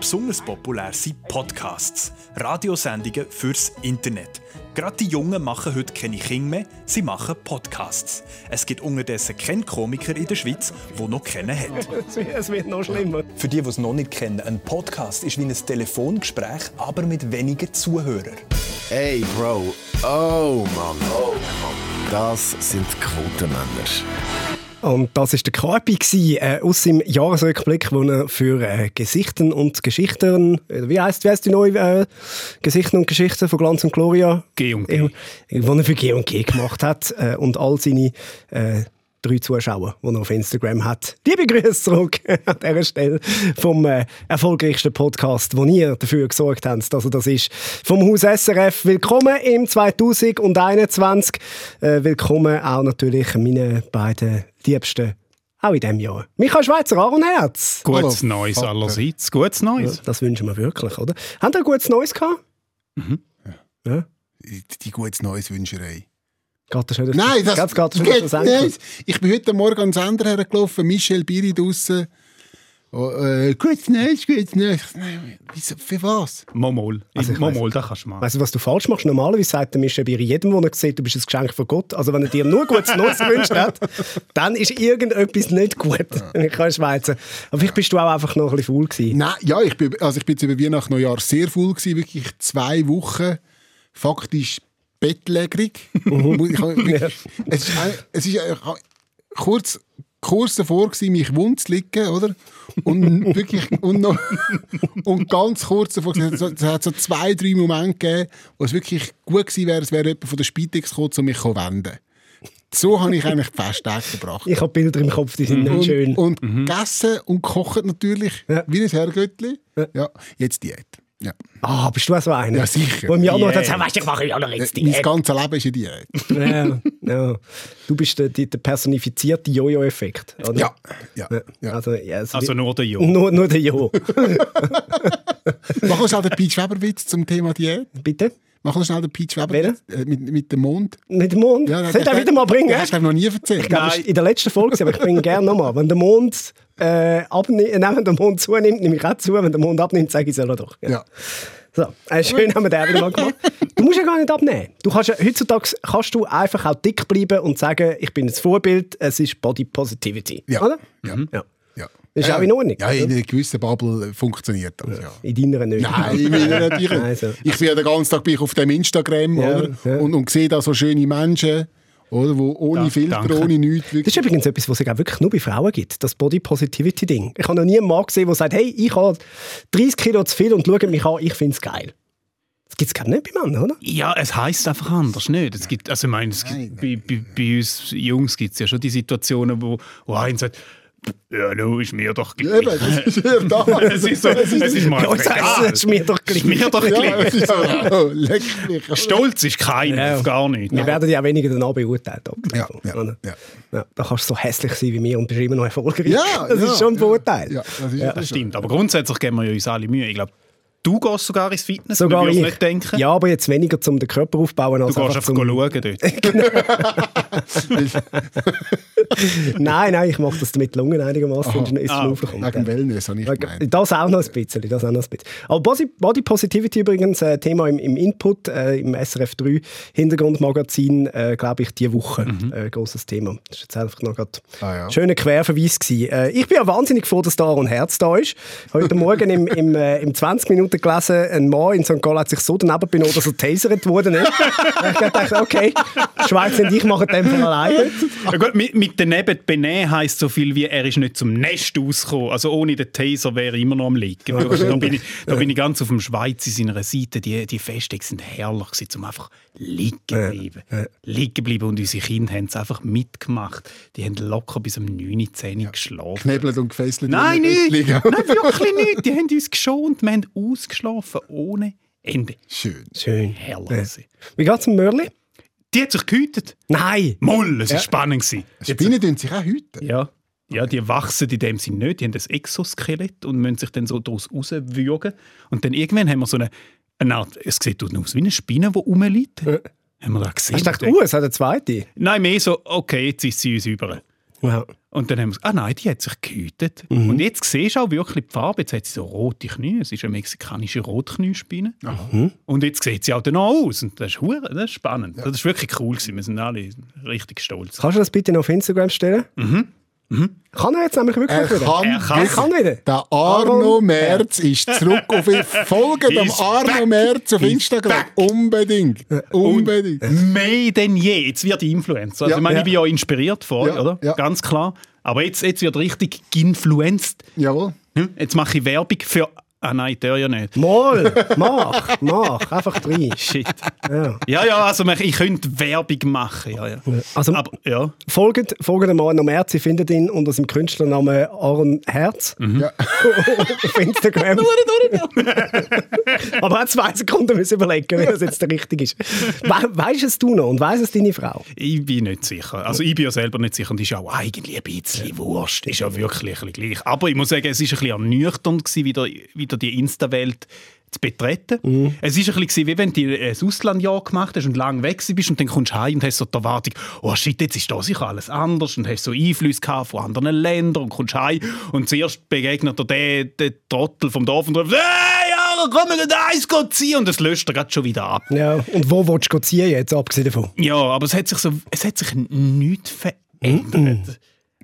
Besonders populär sind Podcasts, Radiosendungen fürs Internet. Gerade die Jungen machen heute keine Kinder mehr, sie machen Podcasts. Es gibt unterdessen keinen Komiker in der Schweiz, der noch keinen hat. Es wird noch schlimmer. Für die, die es noch nicht kennen, ein Podcast ist wie ein Telefongespräch, aber mit weniger Zuhörern. Hey Bro, oh Mann, oh, das sind Quotenmänner. Und das war der Karpi aus seinem Jahresrückblick, wo er für Gesichten und Geschichten, wie heisst die neue Gesichten und Geschichten von Glanz und Gloria? G&G. Wo er für G&G gemacht hat und all seine 3 Zuschauer, die er auf Instagram hat. Liebe Grüße zurück an dieser Stelle vom erfolgreichsten Podcast, wo ihr dafür gesorgt habt, dass er das ist. Vom Haus SRF. Willkommen im 2021. Willkommen auch natürlich meine beiden Liebsten, auch in diesem Jahr. Michael Schweizer, Aron Herz. Gutes Neues allerseits. Gutes Neues. Ja, das wünschen wir wirklich, oder? Habt ihr ein gutes Neues gehabt? Mhm. Ja. Die gutes Neues Wünscherei. Nein, das geht nicht. Ich bin heute Morgen ans Sender hergelaufen, Michel Biri draussen. Gutes Neues. Für was? Momol. Also Momol, das kannst du machen. Weißt du, was du falsch machst? Normalerweise sagt der Michel Biri jedem, der er sieht, du bist ein Geschenk von Gott. Also wenn er dir nur gutes Neues gewünscht hat, dann ist irgendetwas nicht gut. Ich kann Schweizer. Aber vielleicht bist du auch einfach noch ein bisschen faul gewesen. Nein, ja, ich bin jetzt über Weihnachten und Neujahr sehr faul gewesen. Wirklich 2 Wochen faktisch bettlägerig. Kurz davor war, mich wund zu liegen, oder? Und wirklich, und ganz kurz davor, es hat so 2-3 Momente gegeben, wo es wirklich gut gewesen wäre, es wäre jemand von der Spitex gekommen, um mich zu wenden. So habe ich eigentlich die Festtage gebracht. Ich habe Bilder im Kopf, die sind nicht schön. Und gegessen und gekocht natürlich, wie ein Herrgöttli. Ja, jetzt Diät. Ja. Ah, bist du auch so einer? Ja, sicher. Wo im Januar dann sagst, ich mache ja noch jetzt Diät. Mein ganzes Leben ist ja Diät. Ja. Du bist der personifizierte Jojo-Effekt, oder? Ja. Also nur der Jo. Nur der Jo. Mach uns schnell den Peach Weber Witz zum Thema Diät. Bitte? Mach uns schnell den Peach Weber Witz mit dem Mond. Mit dem Mond? Ja, soll ich wieder mal bringen? Das hast du noch nie erzählt. Ich glaube, in der letzten Folge, aber ich bringe gerne nochmal. Wenn der Mond... wenn der Mond zunimmt, nehme ich auch zu. Wenn der Mond abnimmt, sage ich es doch. Ja. So, schön haben wir den wieder mal gemacht. Du musst ja gar nicht abnehmen. Du kannst ja, heutzutage kannst du einfach auch dick bleiben und sagen, ich bin ein Vorbild, es ist Body Positivity. Ja. Oder? Ja. Das ist auch in Ordnung. Ja, in einer gewissen Bubble funktioniert das. Ja. In deiner nicht. Nein, in meiner natürlich nicht. Also. Ich bin ja den ganzen Tag auf dem Instagram und sehe da so schöne Menschen. Oder, wo ohne Filter, ohne nichts... Das ist übrigens etwas, was es wirklich nur bei Frauen gibt, das Body-Positivity-Ding. Ich habe noch nie einen Mann gesehen, der sagt, hey, ich habe 30 Kilo zu viel und schaut mich an, ich finde es geil. Das gibt es gar nicht bei Männern, oder? Ja, es heisst einfach anders nicht. Es gibt, also ich meine, bei uns Jungs gibt es ja schon die Situationen, wo einer sagt... Ja, no, ist mir doch gleich. Es ist mal egal. Ist mir doch gleich. Leck mich. Stolz ist keiner, gar nicht. Wir werden ja weniger danach beurteilt. Ja. Da kannst du so hässlich sein wie wir und bist immer noch erfolgreich. Ja, das ist schon ein Vorteil. Ja, das stimmt. Aber grundsätzlich geben wir uns alle Mühe. Ich glaube, du gehst sogar ins Fitness, sogar ich. Nicht denken. Ja, aber jetzt weniger, um den Körper aufzubauen. Du gehst einfach schauen dort. Nein, ich mache das mit Lungen einigermaßen. Wegen Wellness habe ich gemeint. Das auch noch ein bisschen. Aber Body Positivity übrigens, Thema im Input, im SRF 3 Hintergrundmagazin, glaube ich, diese Woche. Grosses Thema. Das war jetzt einfach noch gerade schöner Querverweis gewesen. Ich bin ja wahnsinnig froh, dass da Aron Herz da ist. Heute Morgen im 20 Minuten gelesen, ein Mann in St. Gallen hat sich so daneben benommen, dass er tasert worden ist. Ich dachte, okay, Schweiz und ich machen den von alleine. Ja, gut, mit daneben benehmen heisst so viel wie, er ist nicht zum Nest rausgekommen. Also ohne den Taser wäre ich immer noch am Liegen. Da bin ich ganz auf dem Schweiz in seiner Seite. Die Festtage sind herrlich gewesen, um einfach liegen bleiben. Und unsere Kinder haben es einfach mitgemacht. Die haben locker bis um 9, 10 geschlafen. Knebelt und gefesselt. Nein, nicht. Nein, wirklich nicht. Die haben uns geschont. Wir haben ausgeschlafen ohne Ende. Schön. Herrlich. Wie geht es dem Mörli? Die hat sich gehütet. Nein! Moll, es war spannend. Spinnen tun sich auch hüten. Ja. Ja, die wachsen in dem Sinne nicht. Die haben ein Exoskelett und müssen sich dann so daraus rauswürgen. Und dann irgendwann haben wir so eine Art, es sieht aus wie eine Spinne, die rumliegt. Haben wir da gesehen. Hast du gedacht, es hat eine zweite? Nein, mehr so, okay, jetzt ist sie uns über. Ja. Und dann haben wir gesagt, nein, die hat sich gehütet. Mhm. Und jetzt siehst du auch wirklich die Farbe. Jetzt hat sie so rote Knie. Es ist eine mexikanische Rotknie-Spinne. Mhm. Und jetzt sieht sie auch dann auch aus. Und das ist spannend. Ja. Das ist wirklich cool gewesen. Wir sind alle richtig stolz. Kannst du das bitte noch auf Instagram stellen? Mhm. Mhm. Kann er jetzt nämlich wirklich wieder? Er kann wieder. Der Aron Herz ist zurück auf Folge dem Aron Herz auf Instagram. Back. Unbedingt. Mehr denn je. Jetzt wird die Influencer. Also, ja. Ich meine, ich bin ja inspiriert vorher, oder? Ja. Ganz klar. Aber jetzt wird richtig geinfluenced. Jawohl. Jetzt mache ich Werbung für... Ah nein, ich tue ja nicht. Mal, mach, einfach rein. Shit. Ja, also ich könnte Werbung machen. Ja. Also, aber, ja. Folgt mal Aron Herz, ihr findet ihn unter seinem Künstlernamen Aron Herz. Mhm. Ja. Auf Instagram. Aber er hat 2 Sekunden müssen überlegen, wie das jetzt der richtige ist. Weißt es du noch und weiss es deine Frau? Ich bin nicht sicher. Also ich bin ja selber nicht sicher und ist auch eigentlich ein bisschen Wurst. Ist ja wirklich ein bisschen gleich. Aber ich muss sagen, es war ein bisschen ernüchternd, wieder die Insta-Welt zu betreten. Mhm. Es war ein bisschen wie wenn du ein Auslandjahr gemacht hast und lange weg bist und dann kommst du heim und hast so die Erwartung, oh shit, jetzt ist da sicher alles anders und hast so Einflüsse von anderen Ländern und kommst heim und zuerst begegnet dir der Trottel vom Dorf und ruft, hey, ja, komm, wir gehen Eis ziehen und das löscht er gerade schon wieder ab. Ja, und wo willst du ziehen jetzt, abgesehen davon? Ja, aber es hat sich nichts verändert. Mhm.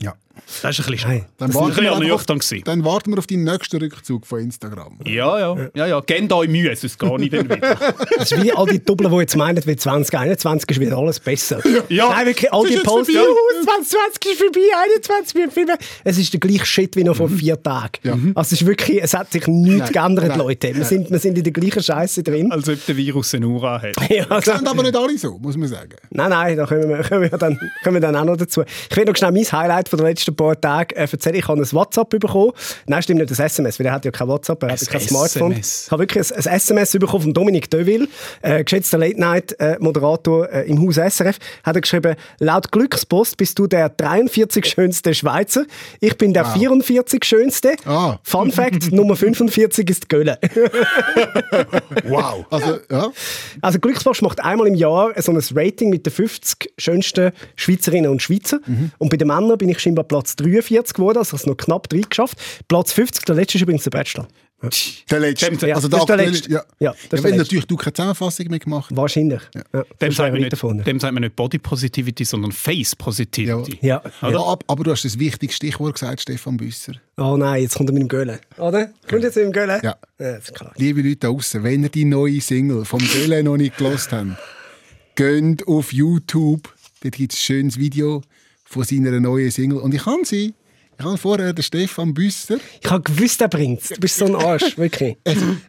Ja. Das ist ein bisschen schade. Dann warten wir auf deinen nächsten Rückzug von Instagram. Ja. Gebt euch Mühe, sonst gehe ich dann wieder. Das ist wie all die Doppeln, die jetzt meinen, wie 2021 ist wieder alles besser. Ja. Nein, wirklich, all die Posts. 2020 ist vorbei, 2021 wird viel mehr. Es ist der gleiche Shit wie noch vor 4 Tagen. Ja. Also es ist wirklich, es hat sich nichts geändert, Leute. Wir sind in der gleichen Scheiße drin. Als ob der Virus eine Ura hat. Ja, das sind aber nicht alle so, muss man sagen. Nein, da kommen wir dann auch noch dazu. Ich will noch schnell mein Highlight von der letzten paar Tage erzähle, ich habe ein WhatsApp bekommen. Nein, stimmt nicht, ein SMS, weil er hat ja kein WhatsApp, er hat kein Smartphone. Ich habe wirklich ein SMS bekommen von Dominik Deville, geschätzter Late-Night-Moderator im Haus SRF, hat er geschrieben, laut Glückspost bist du der 43 schönste Schweizer, ich bin der 44 schönste. Ah. Fun Fact, Nummer 45 ist Gölä. Wow. Also Glückspost macht einmal im Jahr so ein Rating mit den 50 schönsten Schweizerinnen und Schweizer. Mhm. Und bei den Männern bin ich scheinbar Platz 43 geworden, also es noch knapp 3 geschafft. Platz 50, der letzte ist übrigens der Bachelor. Ja. Der letzte. Also der aktuelle. Ja, wenn natürlich du keine Zusammenfassung mehr gemacht hast. Wahrscheinlich. Ja. Dem sagt man nicht Body Positivity, sondern Face Positivity. Ja. Aber du hast das wichtigste Stichwort gesagt, Stefan Büsser. Oh nein, jetzt kommt er mit dem Gölä. Oder? Kommt jetzt mit dem Gölä? Ja. Das ist klar. Liebe Leute da draussen, wenn ihr die neue Single vom Gölä noch nicht gehört habt, geht auf YouTube, dort gibt es ein schönes Video von seiner neuen Single. Und ich habe vorher den Stefan Büsser... Ich habe gewusst, er bringt es. Du bist so ein Arsch, wirklich.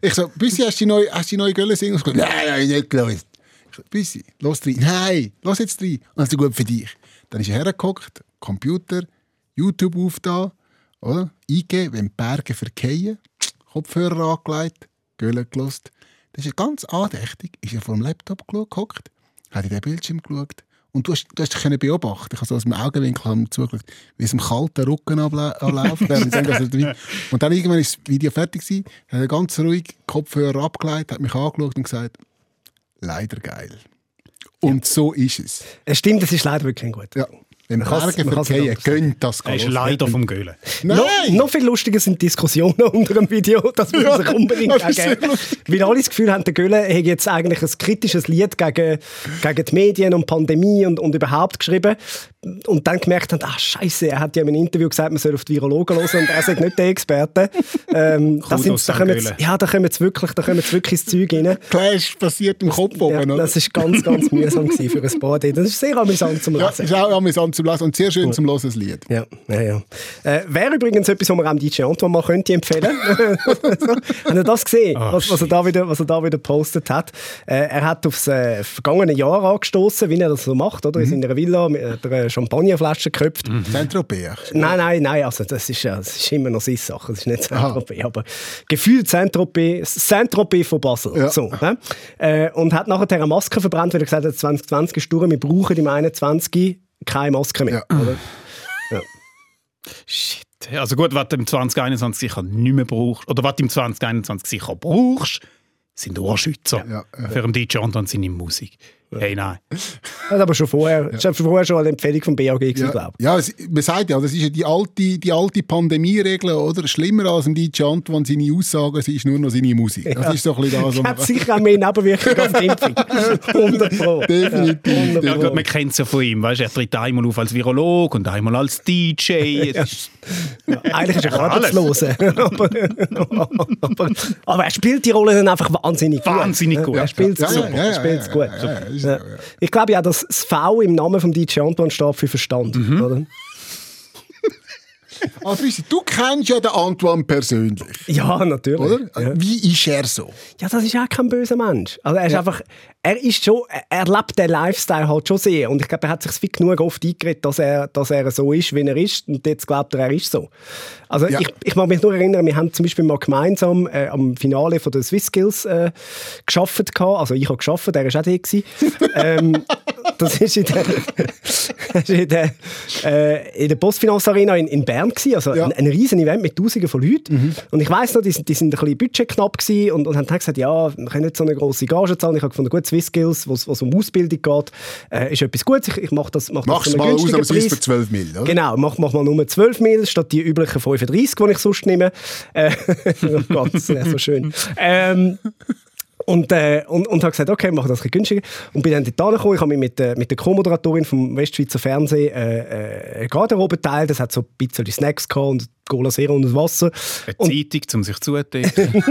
Ich so, Büssi, hast du die neue Gölä-Single? Nein, nicht gelöst. Büssi, los rein. Nein, los jetzt rein. Und das ist gut für dich. Dann ist er hergehockt, Computer, YouTube auf da, oder? Eingeben, wenn die Berge verkehren, Kopfhörer angelegt, Gölä gelost. Das ist ganz andächtig. Ist er vor dem Laptop gehockt, hat in den Bildschirm geschaut. Und du hast dich beobachten. Ich habe so aus dem Augenwinkel zugeschaut, wie es im kalten Rücken abläuft. Und dann irgendwann war das Video fertig. Er hat ganz ruhig den Kopfhörer abgelegt, hat mich angeschaut und gesagt, leider geil. Und so ist es. Es stimmt, das ist leider wirklich gut. Ja. Wenn Berge verkehren, gönnt das gar nicht. Er ist leider vom Gölä. Nein! Noch viel lustiger sind Diskussionen unter dem Video, dass wir sich unbedingt geben. Weil alle das Gefühl haben, der Gölä hat jetzt eigentlich ein kritisches Lied gegen die Medien und Pandemie und überhaupt geschrieben. Und dann gemerkt haben, Scheiße, er hat ja in einem Interview gesagt, man soll auf die Virologen hören und er sagt nicht der Experte. Da kommen jetzt wirklich ins Zeug rein. Clash passiert im Kopf oben, oder? Das war ganz, ganz mühsam für ein paar Dinge. Das ist sehr amüsant zum Lesen. Ist auch amüsant zum Lesen und sehr schön zum Hören, das Lied. Ja. Wäre übrigens etwas, was man auch DJ Antoine mal könnte empfehlen. Habt ihr das gesehen, was er da wieder gepostet hat? Er hat aufs vergangene Jahr angestoßen, wie er das so macht, oder? In seiner Villa mit einer Champagnerflasche geköpft. Saint-Tropez? Nein, also das ist immer noch seine Sache, das ist nicht Saint-Tropez, aber gefühlt Saint-Tropez von Basel. Ja. So, ne? Und hat nachher eine Maske verbrannt, weil er gesagt hat, 2020 ist durch, wir brauchen im 21. keine Maske mehr. Ja. Oder? Ja. Shit. Also gut, was du im 2021 sicher nicht mehr brauchst, oder was du im 2021 sicher brauchst, sind Ohrschützer. Ja. Für den DJ Antoine seine Musik. Hey, nein. Das ist aber schon vorher, ja. schon eine Empfehlung vom BAG, glaube ich. Ja, man sagt ja, das ist ja die alte Pandemie-Regel, oder? Schlimmer als dem DJ Antoine seine Aussagen, sie ist nur noch seine Musik. Ja. Das ist so ein bisschen das, was man... Hat sicher auch mehr Nebenwirkungen auf die Impfung. 100%. Definitiv. Ja, gut, man kennt es ja von ihm, weißt? Er tritt einmal auf als Virolog und einmal als DJ. Ja. Ja, eigentlich ist er Arbeitsloser. aber er spielt die Rolle dann einfach wahnsinnig gut. Ja. Er spielt es super. Er spielt es gut. Ja. Ich glaube ja, dass das V im Namen von DJ Antoine steht für Verstand. Mhm. Oder? Also, du kennst ja den Antoine persönlich. Ja, natürlich. Oder? Ja. Wie ist er so? Ja, das ist auch kein böser Mensch. Also, er ist einfach, er lebt den Lifestyle halt schon sehr. Und ich glaube, er hat sich viel genug oft eingeredet, dass er so ist, wie er ist. Und jetzt glaubt er ist so. Also, ich mag mich nur erinnern, wir haben zum Beispiel mal gemeinsam am Finale von der Swiss Skills gearbeitet. Also, ich habe gearbeitet, er war auch da. Das war in der Postfinanzarena in Bern. Also ein riesen Event mit Tausenden von Leuten. Mhm. Und ich weiss noch, die sind ein bisschen budgetknapp gewesen und haben gesagt, ja, wir können nicht so eine grosse Gage zahlen. Ich habe gefunden, gut, Swiss Skills, wo es um Ausbildung geht, ist etwas Gutes. Ich mach das für einen günstigen Preis. Mach's mal aus, für 12 Mil, oder? Genau, mach mal nur 12 Mil statt die üblichen 35, die ich sonst nehme. Oh Gott, das wäre so schön. Und habe gesagt, okay, machen das ein bisschen günstiger. Und bin dann dorthin gekommen. Ich habe mich mit der Co-Moderatorin vom Westschweizer Fernsehen Garderobe teilt. Das hat so ein bisschen Snacks gehabt und Cola Zero und Wasser. Eine Zeitung, um sich zu decken.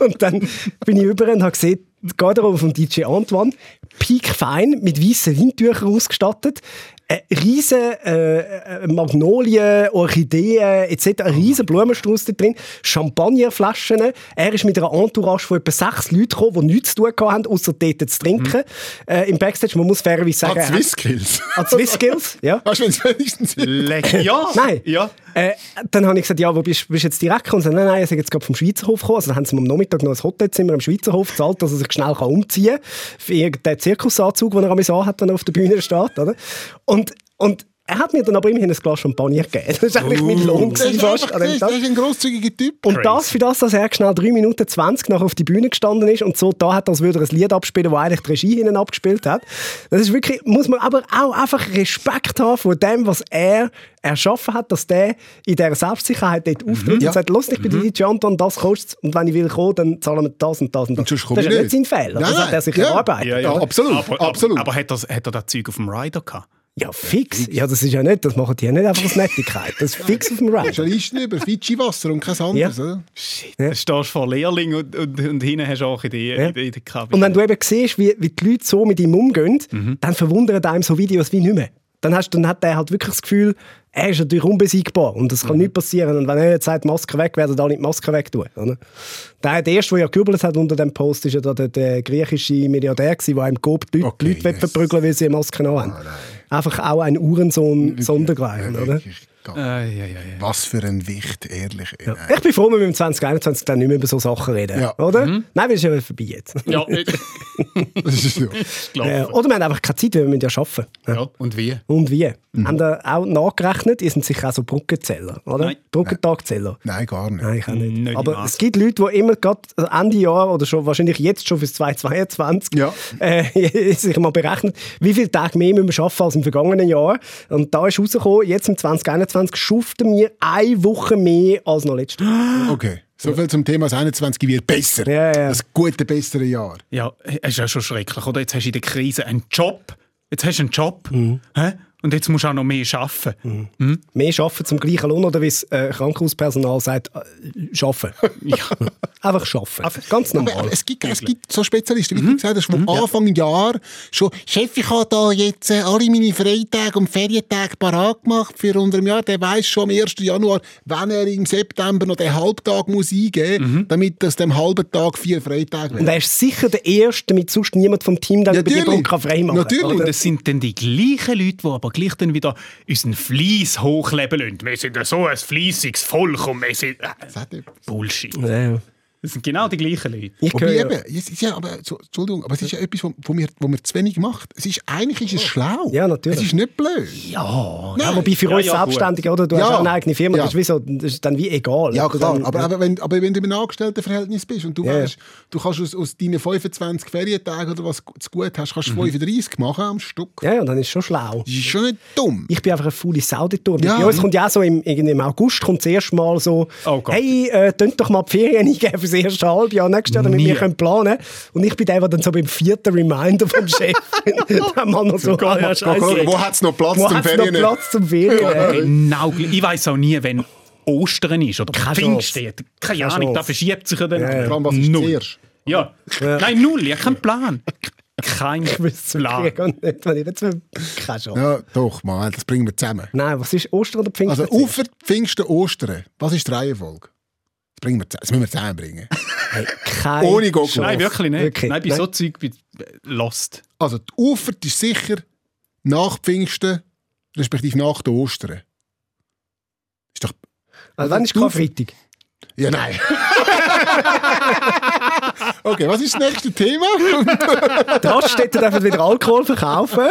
Und dann bin ich rüber und habe gesehen, die Garderobe vom DJ Antoine, piekfein, mit weißen Lindtüchern ausgestattet. Riese Magnolien, Orchideen etc. Ein riesen Blumenstrauß da drin, Champagnerflaschen. Er ist mit einer Entourage von etwa 6 Leuten gekommen, die nichts zu tun hatten, außer dort zu trinken. Im Backstage, man muss fairerweise sagen... An Swiss Skills. An Swiss Skills, ja. Weißt du, wenn es wenigstens... Ja. Nein. Ja. Dann habe ich gesagt, ja, wo bist jetzt direkt gekommen? Und nein, er sei jetzt gerade vom Schweizerhof gekommen. Also dann haben sie mir am Nachmittag noch ein Hotelzimmer im Schweizerhof gezahlt, dass er sich schnell umziehen kann. Für irgendeinen Zirkusanzug, den er an mich anhat, wenn er auf der Bühne steht. Oder? Und er hat mir dann aber immerhin ein Glas Champagner gegeben. Das war eigentlich mein Lohn. Das ist ein grosszügiger Typ. Und das für das, dass er schnell 3:20 nachher auf die Bühne gestanden ist und so da hat, als würde er ein Lied abspielen, das eigentlich die Regie hinten abgespielt hat. Das ist wirklich, muss man aber auch einfach Respekt haben vor dem, was er erschaffen hat, dass der in dieser Selbstsicherheit dort auftritt und sagt, lass nicht bei DJ Antoine, das kostet und wenn ich will kommen, dann zahlen wir das und das und das. Das ist nicht sein Fehler. Das hat er sich erarbeitet. Ja, absolut. Aber hat er das Zeug auf dem Rider gehabt? Ja, fix. Ja, das ist ja nicht, das machen die ja nicht einfach aus Nettigkeit. Das ist fix auf dem Ride. Das ist über Fidschi-Wasser und kein anderes, oder? Shit, da stehst du vor Lehrling und hinten hast du auch in der Kabine. Und wenn du eben siehst, wie die Leute so mit ihm umgehen, dann verwundern einem so Videos wie nicht mehr. Dann hat er halt wirklich das Gefühl, er ist natürlich unbesiegbar und das kann nicht passieren. Und wenn er jetzt sagt, Maske weg, werden da nicht die Maske weg tun. Der erste, der ja gejubelt hat unter dem Post, war ja der griechische Milliardär, der einem die Leute verprügeln, weil sie Masken haben. Einfach auch ein Uhrensohn sondergleichen, oder? Was für ein Wicht, ehrlich. Ja. Ich bin froh, wenn wir im 2021 dann nicht mehr über so Sachen reden, oder? Nein, wir sind ja vorbei jetzt. Ja, das ist so. Oder wir haben einfach keine Zeit, weil wir müssen ja arbeiten. Ja, und wie? Haben da auch nachgerechnet, ihr sind sicher auch so Brückenzeller, oder? Nein. Brückentagzeller. Nein, gar nicht. Nein, ich auch nicht. Aber es gibt Leute, die immer gerade Ende Jahr oder schon, wahrscheinlich jetzt schon fürs 2022 sich mal berechnen, wie viele Tage mehr müssen wir arbeiten als im vergangenen Jahr. Und da ist rausgekommen, jetzt im 2021 schuften wir eine Woche mehr als noch letztes Jahr. Okay, so viel zum Thema, das 21 wird besser. Ja. Das gute, bessere Jahr. Ja, ist ja schon schrecklich, oder? Jetzt hast du in der Krise einen Job. Und jetzt musst du auch noch mehr arbeiten. Mehr arbeiten zum gleichen Lohn, oder wie das Krankenhauspersonal sagt, arbeiten. Einfach arbeiten. Ganz normal. Aber es gibt so Spezialisten, wie du gesagt hast, vom Anfang Jahr schon, Chef, ich habe da jetzt alle meine Freitage und Ferientage parat gemacht für unter dem Jahr. Der weiss schon am 1. Januar, wenn er im September noch den Halbtag muss eingeben muss, damit aus dem halben Tag 4 Freitage werden. Und er ist sicher der Erste, mit sonst niemand vom Team, der über die Brücke frei machen kann. Natürlich. Und das sind dann die gleichen Leute, die aber gleich dann wieder unseren Fleiss hochleben lassen. Wir sind ja so ein fleissiges Volk und wir sind... Bullshit. Ja. Das sind genau die gleichen Leute. Entschuldigung, aber es ist ja etwas, wo man zu wenig macht. Eigentlich ist es schlau. Ja, natürlich. Es ist nicht blöd. Ja, wobei für uns Selbstständige, oder? Du hast auch eine eigene Firma, das ist dann wie egal. Ja, klar. Aber wenn du in einem Angestelltenverhältnis bist und weißt, du kannst aus deinen 25 Ferientagen oder was zu gut hast, kannst du 35 machen am Stück. Ja, und dann ist es schon schlau. Das ist schon nicht dumm. Ich bin einfach eine faule Sau dort. Bei uns kommt ja auch so im August kommt das erste Mal so, hey, tönt doch mal die Ferien eingeben für das erste Halbjahr, nächstes Jahr, damit wir planen können. Und ich bin der dann so beim vierten Reminder vom Chef dann mal noch so, wo hat es noch Platz zum Ferien? Genau, ich weiss auch nie, wenn Ostern ist oder Pfingsten. Keine Ahnung, da verschiebt sich dann null. Ja, nein, null, ich habe keinen Plan. Kein Plan. Keine Chance. Ja, doch, Mann, das bringen wir zusammen. Nein, was ist Ostern oder Pfingsten? Also, Ufer, Pfingsten, Ostern. Was ist die Reihenfolge? Das müssen wir zusammenbringen. Hey, ohne Gott. Nein, wirklich nicht. Nein, bei so Zeug bin ich lost. Also, die Ufer ist sicher nach Pfingsten, respektive nach den Ostern. Ist doch. Also, wann ist Karfreitag? Ja, nein. Okay, was ist das nächste Thema? Die Raststätten dürfen wieder Alkohol verkaufen.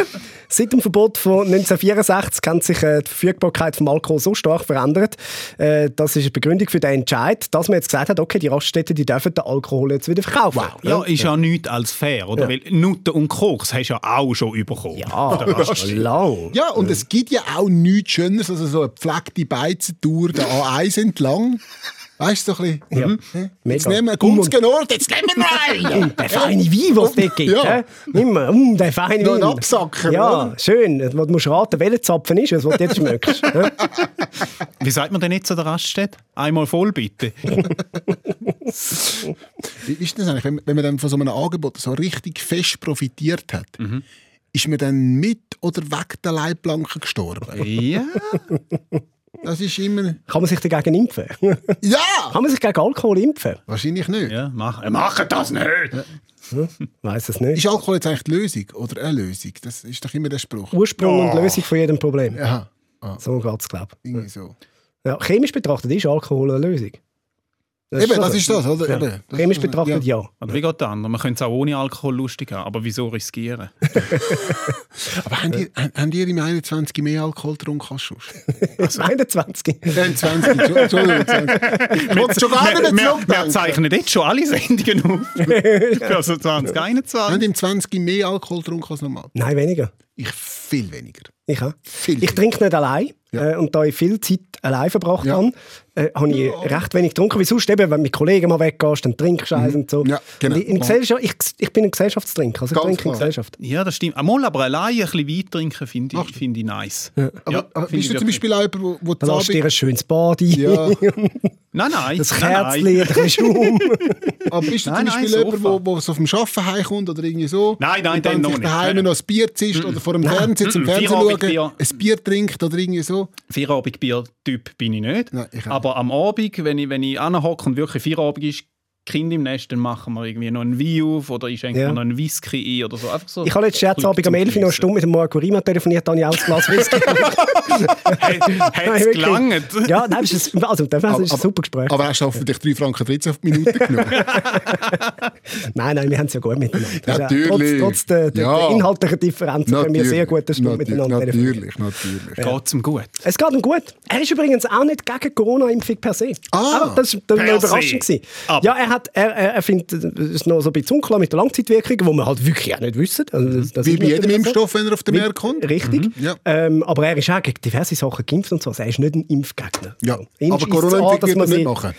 Seit dem Verbot von 1964 hat sich die Verfügbarkeit von Alkohol so stark verändert. Das ist eine Begründung für den Entscheid, dass man jetzt gesagt hat, okay, die Raststätten die dürfen den Alkohol jetzt wieder verkaufen. Wow. Ja, ist ja nichts als fair, oder? Ja. Weil Nutten und Koks hast du ja auch schon bekommen. Ja, und es gibt ja auch nichts Schöneres als so eine gepflegte Beizentour der A1 entlang. Weißt du, so ein bisschen? Ja. Jetzt nehmen wir einen günstigen Ort, jetzt nehmen wir einen! Der feine Wein, den es dort gibt. Ja. Nimm mal, der feine Wein. Noch einen Absacker. Ja, schön. Du musst raten, welcher Zapfen ist, was du jetzt schmeckst. Wie sagt man denn jetzt an der Raststätte? Einmal voll, bitte. Wie ist das eigentlich, wenn man dann von so einem Angebot so richtig fest profitiert hat? Mhm. Ist man dann mit oder weg der Leitplanke gestorben? Ja. Das ist immer... Kann man sich dagegen impfen? Ja! Kann man sich gegen Alkohol impfen? Wahrscheinlich nicht. Ja, machen das nicht! Ja. Weiss es nicht. Ist Alkohol jetzt eigentlich die Lösung oder eine Lösung? Das ist doch immer der Spruch. Ursprung und Lösung von jedem Problem. Ja. Ah. So geht es, glaube ich. Irgendwie so. Ja, chemisch betrachtet ist Alkohol eine Lösung. Das ist das, oder? Ja. Chemisch betrachtet ja. Aber wie geht das anders? Man könnte es auch ohne Alkohol lustig haben, aber wieso riskieren? Aber haben die im 21 mehr Alkohol getrunken als sonst? Also, 21? Nein, 20. Entschuldigung. 20. Ich wollte schon gar nicht zurückdenken. Wir zeichnen jetzt schon alle Sendungen auf. Also 20, 21. Haben die im 20 mehr Alkohol getrunken als normal? Nein, weniger. Viel weniger. Ich auch. Ich trinke nicht allein. Ja. Und da ich viel Zeit allein verbracht habe, habe ich recht wenig getrunken. Wie sonst, eben, wenn du mit Kollegen mal weggehst, dann trinkst du eins und so. Ja, genau. Ich bin ein Gesellschaftstrinker. Also ich trinke in Gesellschaft. Ja, das stimmt. Einmal aber allein ein bisschen Wein trinken, finde ich nice. Ja. Aber bist du zum Beispiel auch jemand, der dann lässt dir ein schönes Body. Ja. Nein. Das Kerzchen, ein bisschen Schaum. Aber bist du zum Beispiel jemand, der so vom Arbeiten heimkommt oder irgendwie so? Nein, dann noch nicht. Und daheim noch ein Bier zischt oder vor dem Fernseher zum Fernsehen schauen, ein Bier trinkt oder irgendwie so? Feierabendbier-Typ bin ich nicht. Nein, ich aber am Abend, wenn ich anhocke und wirklich Feierabend ist, Kind im Nest, dann machen wir irgendwie noch einen Wein auf oder ich schenke mir noch einen Whisky ein oder so. Einfach so. Ich habe letztes Scherzabend am 11 Uhr noch eine Stunde mit dem Marco Rima telefoniert, da habe ich auch ein Glas Whisky. Hat es gelangt? Ja, nein, das ist ein super Gespräch. Aber hast du hoffentlich 3,13 Franken auf die Minute genommen? nein, wir haben es ja gut miteinander. Natürlich. Trotz der inhaltlichen Differenz können wir sehr gut eine Stunde miteinander telefonieren. Natürlich. Ja. Geht es ihm gut? Es geht ihm gut. Er ist übrigens auch nicht gegen Corona-Impfung per se. Aber das war eine Überraschung. Ja, er findet es noch so ein bisschen unklar mit der Langzeitwirkung, die wir halt wirklich auch nicht wissen. Also das wie bei jedem Impfstoff, wenn er auf den Markt kommt. Richtig. Aber er ist auch gegen diverse Sachen geimpft und so. Also er ist nicht ein Impfgegner. Ja. So. Aber Corona-Impfung wird man nicht machen.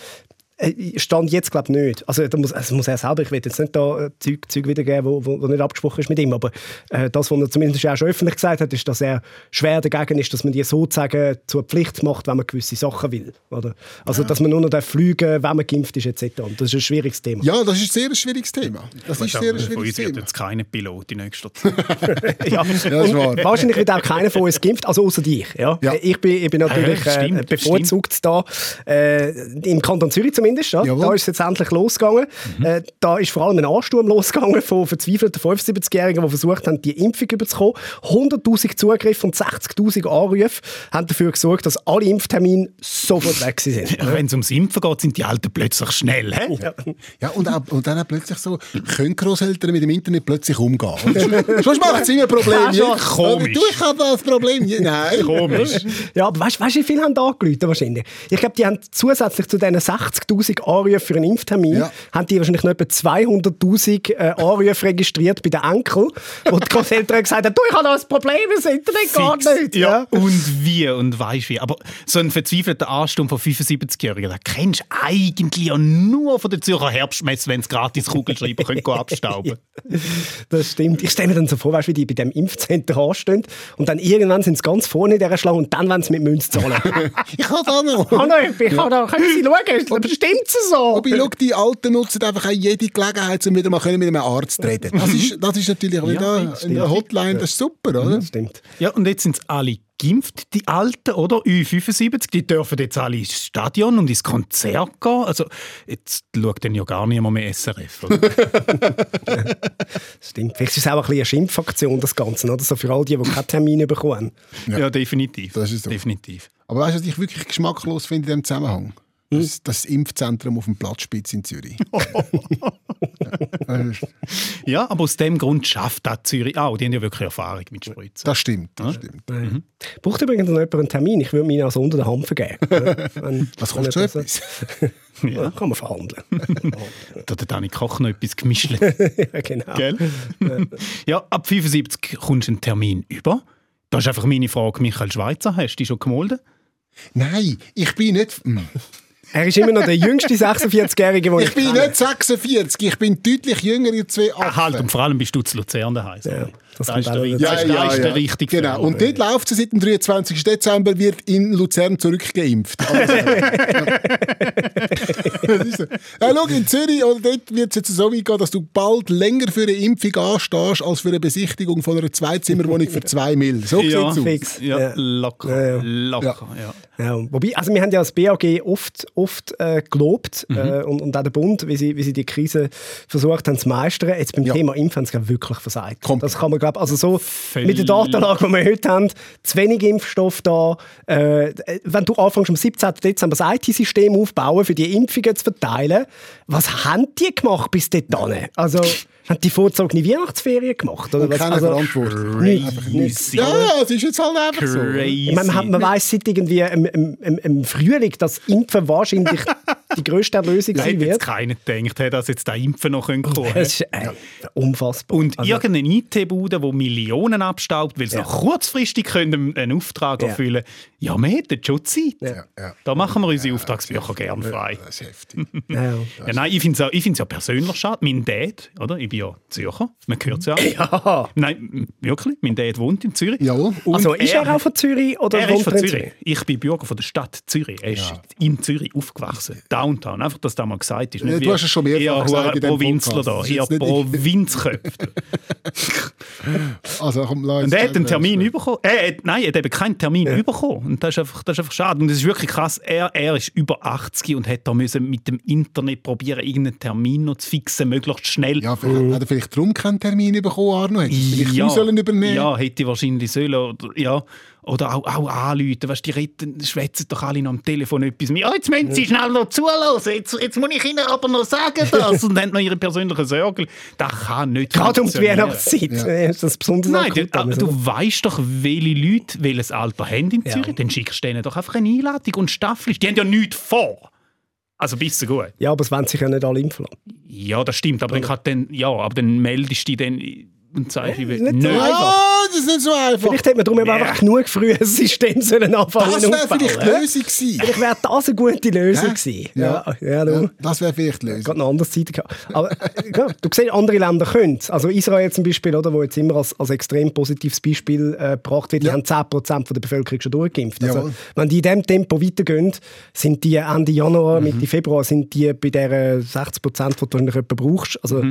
Stand jetzt, glaube ich, nicht. Also das muss er selber. Ich will jetzt nicht da Zeug wiedergeben, wo nicht abgesprochen ist mit ihm. Aber das, was er zumindest auch schon öffentlich gesagt hat, ist, dass er schwer dagegen ist, dass man die sozusagen zur Pflicht macht, wenn man gewisse Sachen will. Oder? Also dass man nur noch fliegen darf, wenn man geimpft ist etc. Und das ist ein schwieriges Thema. Ja, das ist ein sehr schwieriges Thema. Von uns wird jetzt kein Pilot in nächster Zeit. Ja, das ist wahr. Wahrscheinlich wird auch keiner von uns geimpft, also außer dich. Ja? Ja. Ich bin natürlich bevorzugt da. Im Kanton Zürich zumindest zumindest. Ja? Da ist es jetzt endlich losgegangen. Mhm. Da ist vor allem ein Ansturm losgegangen von verzweifelten 75-Jährigen, die versucht haben, die Impfung überzukommen. 100'000 Zugriffe und 60'000 Anrufe haben dafür gesorgt, dass alle Impftermine sofort weg sind. Ja, wenn es ums Impfen geht, sind die Alten plötzlich schnell. He? Ja, ja und dann auch plötzlich so, können Großeltern mit dem Internet plötzlich umgehen? Sonst macht es immer ein Problem. Ja, komisch. Du, ich habe das Problem. Nein. Komisch. Ja, aber weißt du, wie viele haben da angerufen wahrscheinlich? Ich glaube, die haben zusätzlich zu diesen 60'000 Anrufen für einen Impftermin, ja, haben die wahrscheinlich noch etwa 200'000 Anrufe registriert bei den Enkeln, wo die Großeltern gesagt haben, du, ich habe da ein Problem, das Internet geht nicht. Ja. Ja. Und wie und weisst wie. Aber so einen verzweifelten Ansturm von 75-Jährigen, den kennst du eigentlich ja nur von der Zürcher Herbstmesse, wenn es gratis Kugelschreiber können abstauben. Ja. Das stimmt. Ich stelle mir dann so vor, weißt, wie die bei diesem Impfzentrum anstehen und dann irgendwann sind sie ganz vorne in dieser Schlange und dann wollen sie mit Münzen zahlen. Ich habe da noch. Können Sie schauen, bestimmt es so. Aber schau, die Alten nutzen einfach auch jede Gelegenheit, um wieder mal mit einem Arzt zu reden. Das ist natürlich auch wieder eine Hotline, das ist super, oder? Stimmt. Ja, und jetzt sind es alle geimpft, die Alten, oder? Ü75, die dürfen jetzt alle ins Stadion und ins Konzert gehen. Also, jetzt schaut dann ja gar niemand mehr SRF. Stimmt. Vielleicht ist es auch ein bisschen eine Schimpfaktion, das Ganze, oder? So für all die, die keine Termine bekommen. Ja, definitiv. Das ist so. Definitiv. Aber weißt du, was ich wirklich geschmacklos finde in diesem Zusammenhang? Das Impfzentrum auf dem Platzspitz in Zürich. Ja, aber aus diesem Grund schafft das Zürich auch. Die haben ja wirklich Erfahrung mit Spritzen. Das stimmt, das stimmt. Mhm. Braucht übrigens noch jemand einen Termin? Ich würde mir also unter den Hand vergeben. Was kostet schon etwas? Ja. Kann man verhandeln. Da hat Dani Koch noch etwas gemischelt. Ja, genau. Gell? Ja, ab 75 kommst du einen Termin über. Das ist einfach meine Frage. Michael Schweizer, hast du dich schon gemeldet? Nein, ich bin nicht... Er ist immer noch der jüngste 46-Jährige, den ich bin kenne. Nicht 46, ich bin deutlich jünger als 28. Halt, und vor allem bist du zu Luzern daheim. Ja, das ist der richtige. Genau. Und dort läuft sie seit dem 23. Dezember, wird in Luzern zurückgeimpft. Also, so. Ja, schau, in Zürich, oder dort wird es jetzt so weit gehen, dass du bald länger für eine Impfung anstehst, als für eine Besichtigung von einer Zweizimmerwohnung für 2 Mill. So ja, sieht es fix. Ja, locker. Locker, ja. Ja, wobei, also wir haben ja als BAG oft gelobt und auch der Bund, wie sie die Krise versucht haben zu meistern. Jetzt beim Thema Impfen haben sie wirklich versagt. Das kann man, glaube ich, also so mit der Datenlage, die wir heute haben, zu wenig Impfstoff da. Wenn du anfängst, am 17. Dezember das IT-System aufbauen, für die Impfungen zu verteilen, was haben die gemacht bis dahin? Also... Haben die vorzogene Weihnachtsferien gemacht? Oder? Und keine Verantwortung. Nichts. Ja, es ist jetzt halt einfach so. Crazy. Man weiss seit irgendwie im Frühling, dass Impfen wahrscheinlich die grösste Erlösung sein wird. Jetzt keiner gedacht, dass jetzt das Impfen noch kommen könnte. Das ist unfassbar. Und irgendeine IT-Bude, die Millionen abstaubt, weil sie noch kurzfristig können einen Auftrag erfüllen können. Ja, wir hätten schon Zeit. Ja. Ja. Da machen wir unsere Auftragsbücher gerne frei. Das ist heftig. Ja, nein, ich finde es ja persönlich schade. Mein Dad, oder? Ich bin ja Zürcher, man hört es ja auch. Ja. Nein, wirklich, mein Dad wohnt in Zürich. Ja. Also ist er auch von Zürich? Oder er ist von Zürich. Ich bin Bürger von der Stadt Zürich. Er ist in Zürich aufgewachsen. Downtown, einfach, dass das mal gesagt ist. Nicht du hast es schon mehrfach gesagt in diesem Podcast. Ihr Provinzköpfe. Also, und er hat einen Termin bekommen. Nein, er hat eben keinen Termin bekommen. Und das ist einfach schade. Und es ist wirklich krass. Er ist über 80 und hat da müssen mit dem Internet probieren, irgendeinen Termin noch zu fixen, möglichst schnell. Ja, hat er vielleicht darum keinen Termin bekommen, Arno? Hätte ich sollen übernehmen? Ja, hätte ich wahrscheinlich sollen. Oder auch anrufen. Weißt, die schwätzen doch alle noch am Telefon etwas mehr. Oh, jetzt müssen sie schnell noch zuhören. Jetzt muss ich ihnen aber noch sagen das. Und haben noch ihre persönlichen Sorgen. Das kann nicht gerade um die Weihnachtszeit. Ja. Ist das besonders akut. Du weißt doch, welche Leute welches Alter haben in Zürich. Dann schickst du denen doch einfach eine Einladung und Staffelisch. Die haben ja nichts vor. Also bist du gut. Ja, aber es wollen sich ja nicht alle impfen lassen. Ja, das stimmt. Aber dann meldest du dich dann und sagst, ich will nicht. Das ist nicht so einfach. Vielleicht hätte man darum einfach genug früh ein System sollen anfangen. Das wäre vielleicht die Lösung gewesen. Vielleicht wäre das eine gute Lösung gewesen. Ja, das wäre vielleicht die Lösung. Gerade eine andere Zeit gehabt. Aber du siehst, andere Länder können es. Also Israel zum Beispiel, oder, wo jetzt immer als extrem positives Beispiel gebracht wird, die haben 10% von der Bevölkerung schon durchgeimpft. Also, wenn die in diesem Tempo weitergehen, sind die Ende Januar, Mitte Februar, sind die bei der 60%, die du jemanden brauchst. Also,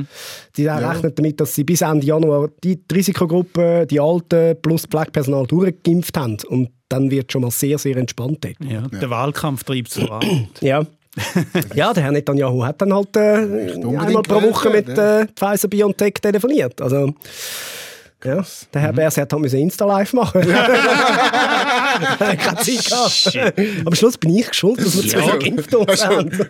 die rechnen damit, dass sie bis Ende Januar die Risikogruppe, die Alten plus Pflegepersonal durchgeimpft haben. Und dann wird schon mal sehr, sehr entspannt. Ja. Der Wahlkampf treibt es voran. Ja. Ja, der Herr Netanyahu hat dann halt einmal pro Woche mit Pfizer-BioNTech telefoniert. Also, ja, der Herr Bers hat halt Insta-Live machen keine Zeit gehabt. Am Schluss bin ich schuld, dass wir zu wenig Impfdosen haben.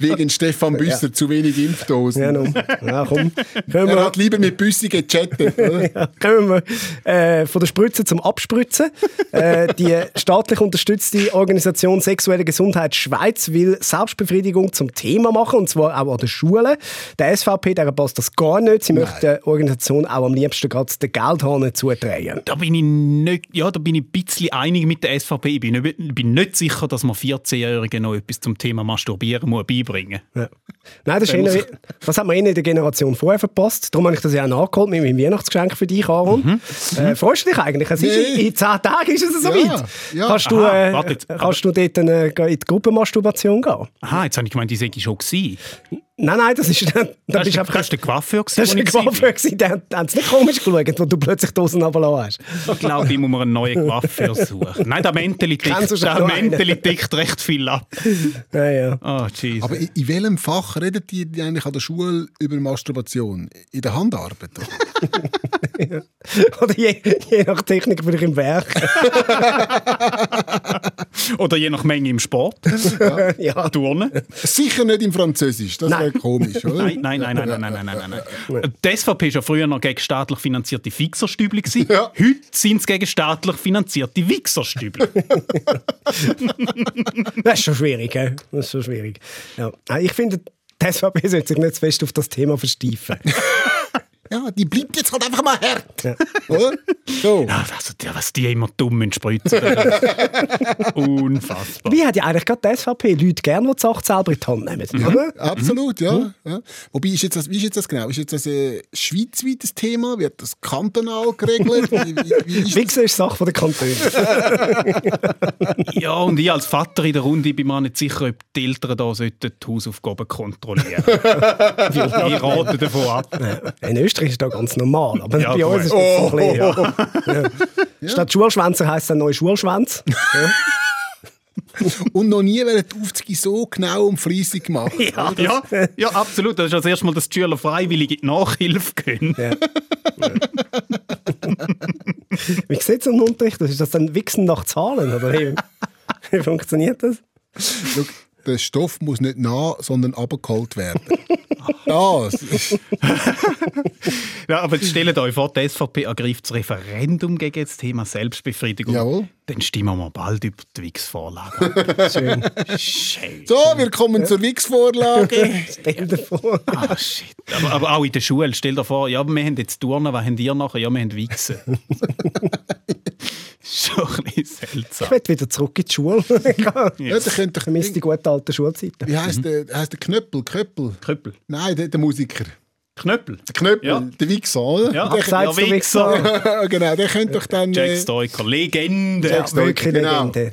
Wegen Stefan Büsser zu wenig Impfdosen. Ja, komm. Er hat lieber mit Büssi gechattet. Ja, kommen wir von der Spritze zum Abspritzen. Die staatlich unterstützte Organisation Sexuelle Gesundheit Schweiz will Selbstbefriedigung zum Thema machen, und zwar auch an den Schulen. Der SVP, der passt das gar nicht. Sie möchte der Organisation auch am liebsten gerade den Geldhahn zudrehen. Da bin ich nicht, ja, da bin ich ein bisschen einig mit der SVP. Ich bin nicht sicher, dass man 14-Jährigen noch etwas zum Thema Masturbieren muss beibringen muss. Ja. Nein, das hat man in der Generation vorher verpasst. Darum habe ich das ja auch nachgeholt mit meinem Weihnachtsgeschenk für dich, Aron. Mhm. Freust du dich eigentlich? Es ist in 10 Tagen ist es soweit. Ja, ja. Kannst du dort in die Gruppenmasturbation gehen? Aha, jetzt habe ich gemeint, die sei schon gewesen. Nein, das ist... Das war der Coiffeur. Die haben es nicht komisch geschaut, wo du plötzlich die Dosen runtergelassen hast. Ich glaube, ich muss mir einen neuen Coiffeur suchen. Nein, der Menteli tickt recht viel ab. Ja. Oh, Jesus. Aber in welchem Fach redet ihr eigentlich an der Schule über Masturbation? In der Handarbeit? Ja. Oder je nach Technik bin ich im Werk. Oder je nach Menge im Sport. Ja. Turnen. Sicher nicht im Französisch. Das wäre komisch, oder? Nein. Die SVP war ja früher noch gegen staatlich finanzierte Fixerstübli. Ja. Heute sind es gegen staatlich finanzierte Wichserstübli. Das ist schon schwierig, he? Das ist schon schwierig. Ja. Ich finde, die SVP sollte sich nicht zu fest auf das Thema versteifen. Ja, die bleibt jetzt halt einfach mal hart. Ja. Oder? So. Ja, was die immer dumm spritzen. Unfassbar. Wie hat ja eigentlich gerade die SVP Leute gern, die die Sache selber in die Hand nehmen? Mhm. Oder? Absolut, ja. Wobei, wie ist jetzt das genau? Ist jetzt das ein schweizweites Thema? Wird das kantonal geregelt? Wie siehst du die Sache der Kantone? Ja, und ich als Vater in der Runde bin mir nicht sicher, ob die Eltern da die Hausaufgaben kontrollieren sollten. Ich rate davon ab. In Österreich ist das ganz normal, aber ja, bei uns ist das so ein bisschen. Ja. Statt Schulschwänzer heisst es ein neuer Schulschwänz. Ja. Und noch nie werden die Aufzüge so genau und fleissig gemacht. Ja, absolut. Das ist das erste Mal, dass die Schüler freiwillig in die Nachhilfe gehen. Ja. Wie sieht es im Unterricht aus? Ist das dann Wichsen nach Zahlen? Oder wie funktioniert das? Schau, der Stoff muss nicht nah, sondern runtergeholt werden. Das. Ja, aber stellt euch vor, die SVP ergreift das Referendum gegen das Thema Selbstbefriedigung. Jawohl. Dann stimmen wir bald über die Wix-Vorlage. Schön. So, wir kommen zur Wix-Vorlage. Stell dir vor. Ah, shit. Aber auch in der Schule, stell dir vor, ja, wir haben jetzt Turnen, was habt ihr nachher? Ja, wir haben Wichsen. Schon ein bisschen seltsam. Ich will wieder zurück in die Schule. Ja, dann vermisst die guten alten Schulzeiten. Wie heisst der Knöppel? Köppel. Nein, der Musiker. Knöppel, ja. Der Wichser. Ja, der Wichser. Genau, der könnte doch dann... Jack Stoiker, Legende. Jack Stoiker,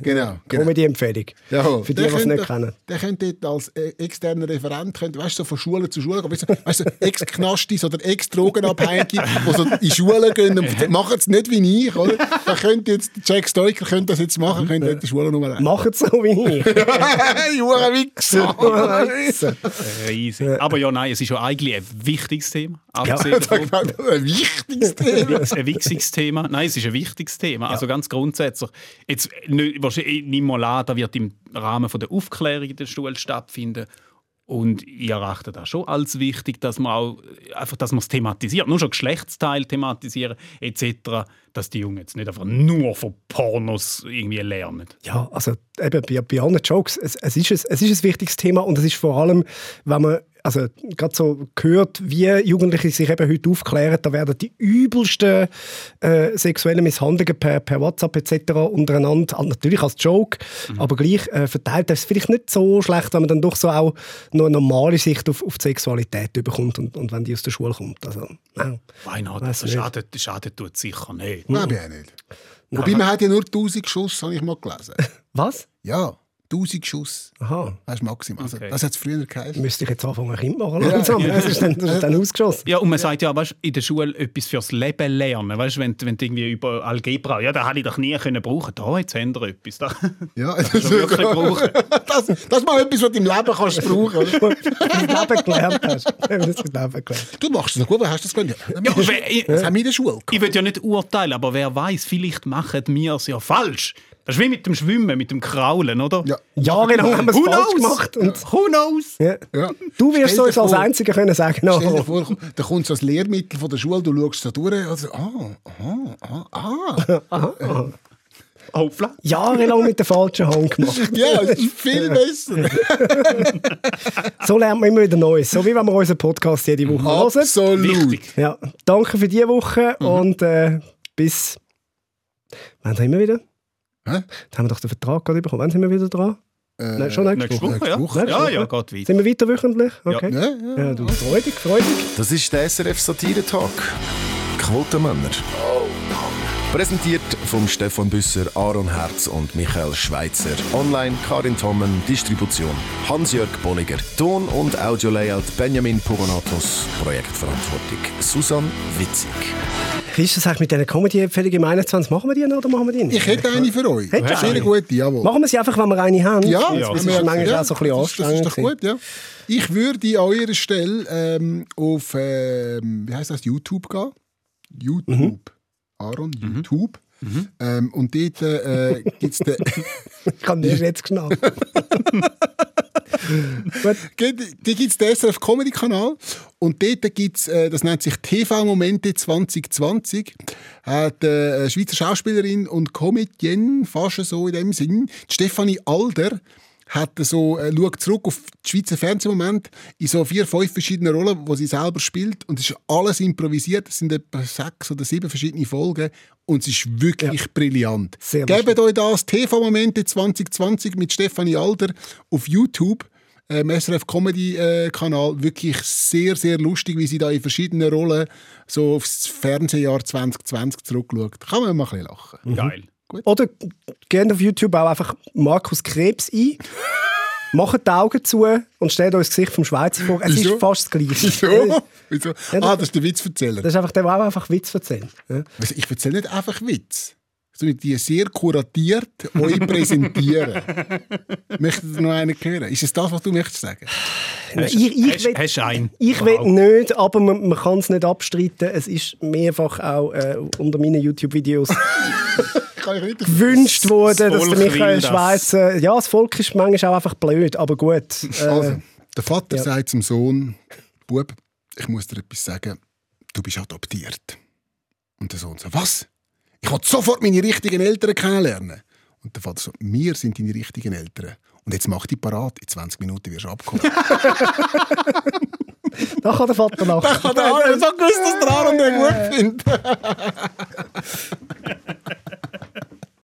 genau. Comedy-Empfehlung. Ja, für die, die es nicht kennen. Der könnte als externer Referent, weißt du, so von Schule zu Schule gehen, weißt du, so Ex-Knastis oder Ex-Drogenabhängige, die so in Schule gehen und machen es nicht wie ich, oder? Da könnte jetzt Jack Stoiker könnte das jetzt machen, könnte die Schule nur rein. Machen es so wie ich. Jura Wichser. Riesig. Aber ja, nein, es ist ja eigentlich ein wichtiges Thema. Ein wichtiges Thema. Ein wichtiges Thema. Nein, es ist ein wichtiges Thema. Ja. Also ganz grundsätzlich. Jetzt nimm mal an, das wird im Rahmen der Aufklärung in der Schule stattfinden. Und ich erachte das schon als wichtig, dass man auch einfach, dass man es thematisiert. Nur schon Geschlechtsteil thematisieren etc., dass die Jungen jetzt nicht einfach nur von Pornos irgendwie lernen. Ja, also eben bei allen Jokes, es ist ein wichtiges Thema und es ist vor allem, wenn man also gerade so gehört, wie Jugendliche sich eben heute aufklären, da werden die übelsten sexuellen Misshandlungen per WhatsApp etc. untereinander, natürlich als Joke, aber gleich verteilt. Das ist vielleicht nicht so schlecht, wenn man dann doch so auch noch eine normale Sicht auf die Sexualität bekommt und wenn die aus der Schule kommt. Also, Schaden tut sicher nicht. Nein, bin ich nicht. Wobei, man hat ja nur 1000 Schuss, habe ich mal gelesen. Was? Ja. 1000 Schuss. Aha. Das ist maximal. Also, okay. Das hat es früher geheißen. Müsste ich jetzt anfangen, ein Kind machen langsam. Ja. Das ist dann ausgeschossen. Ja, und man sagt ja, weißt, in der Schule etwas fürs Leben lernen. Weißt, wenn du irgendwie über Algebra, ja, das hätte ich doch nie können brauchen. Da, jetzt haben wir etwas. Da, ja, das kannst du wirklich brauchen. Das ist mal etwas, was du im Leben kannst brauchen. Wenn du das Leben gelernt hast. Du machst es noch gut, hast du das gelernt? Ja, das haben wir in der Schule gehabt. Ich will ja nicht urteilen, aber wer weiß, vielleicht machen wir es ja falsch. Das ist wie mit dem Schwimmen, mit dem Kraulen, oder? Ja. Jahrelang haben wir es falsch gemacht. Und who knows? Ja. Ja. Du wirst uns als Einziger können sagen. No. Stell dir vor, da kommt so das Lehrmittel von der Schule, du schaust da durch. Also, Hoppla. Jahrelang mit der falschen Hand gemacht. Ja, das ist viel besser. So lernt man immer wieder Neues. So wie wenn wir unseren Podcast jede Woche hören. Absolut. Ja. Danke für diese Woche und bis... Wann sind wir wieder? Hä? Da haben wir doch den Vertrag gerade bekommen. Wann sind wir wieder dran? Nein, schon nächste Woche. Ja, geht weiter. Sind wir weiter wöchentlich? Okay. Ja, du, freudig. Das ist der SRF Satire-Tag. Quotenmänner. Präsentiert vom Stefan Büsser, Aron Herz und Michael Schweizer. Online Karin Tommen, Distribution Hans-Jörg Bolliger. Ton- und Audio-Layout Benjamin Pogonatos. Projektverantwortung Susanne Witzig. Wie ist das eigentlich mit diesen Comedy-Empfehlungen im 21? Machen wir die noch oder machen wir die nicht? Ich hätte eine für euch. Sehr gute, jawohl. Machen wir sie einfach, wenn wir eine haben. Ja. Das ist manchmal auch so ein bisschen anstrengend. Das ist doch gut, ja. Ich würde an eurer Stelle auf wie heisst das? YouTube gehen. Aron, YouTube. Und dort gibt es den... Ich habe den jetzt geschnappt. Dort gibt es den SRF Comedy-Kanal. Und dort gibt es, das nennt sich TV-Momente 2020, hat eine Schweizer Schauspielerin und Comedienne, fast so in dem Sinn, Stefanie Alder, schaut zurück auf die Schweizer Fernsehmomente in so 4-5 verschiedenen Rollen, die sie selber spielt. Und es ist alles improvisiert. Es sind etwa 6 oder 7 verschiedene Folgen. Und es ist wirklich brillant. Gebt euch das TV-Momente 2020 mit Stefanie Alder auf YouTube. SRF Comedy-Kanal. Wirklich sehr, sehr lustig, wie sie da in verschiedenen Rollen so auf das Fernsehjahr 2020 zurückschaut. Kann man mal ein bisschen lachen. Geil. Gut. Oder gerne auf YouTube auch einfach Markus Krebs ein. Macht die Augen zu und stellt euch das Gesicht vom Schweizer vor. Es ist fast das Gleiche. Wieso? Das ist der Witzverzähler. Das ist einfach der, der auch einfach Witz erzählt. Ja. Also ich erzähle nicht einfach Witz, sondern die sehr kuratiert euch präsentieren. Möchtet ihr noch einen hören? Ist es das, was du möchtest sagen? Ich will nicht, aber man kann es nicht abstreiten. Es ist mehrfach auch unter meinen YouTube-Videos... gewünscht wurde, dass der Michael Schweizer... Ja, das Volk ist manchmal auch einfach blöd, aber gut. Also, der Vater sagt zum Sohn, Bub, ich muss dir etwas sagen, du bist adoptiert. Und der Sohn sagt, was? Ich will sofort meine richtigen Eltern kennenlernen. Und der Vater sagt, wir sind deine richtigen Eltern. Und jetzt mach dich parat, in 20 Minuten wirst du abgeholt. Da kann der Vater lachen. Da kann der Vater, so gewusst, dass der Aron den gut findet.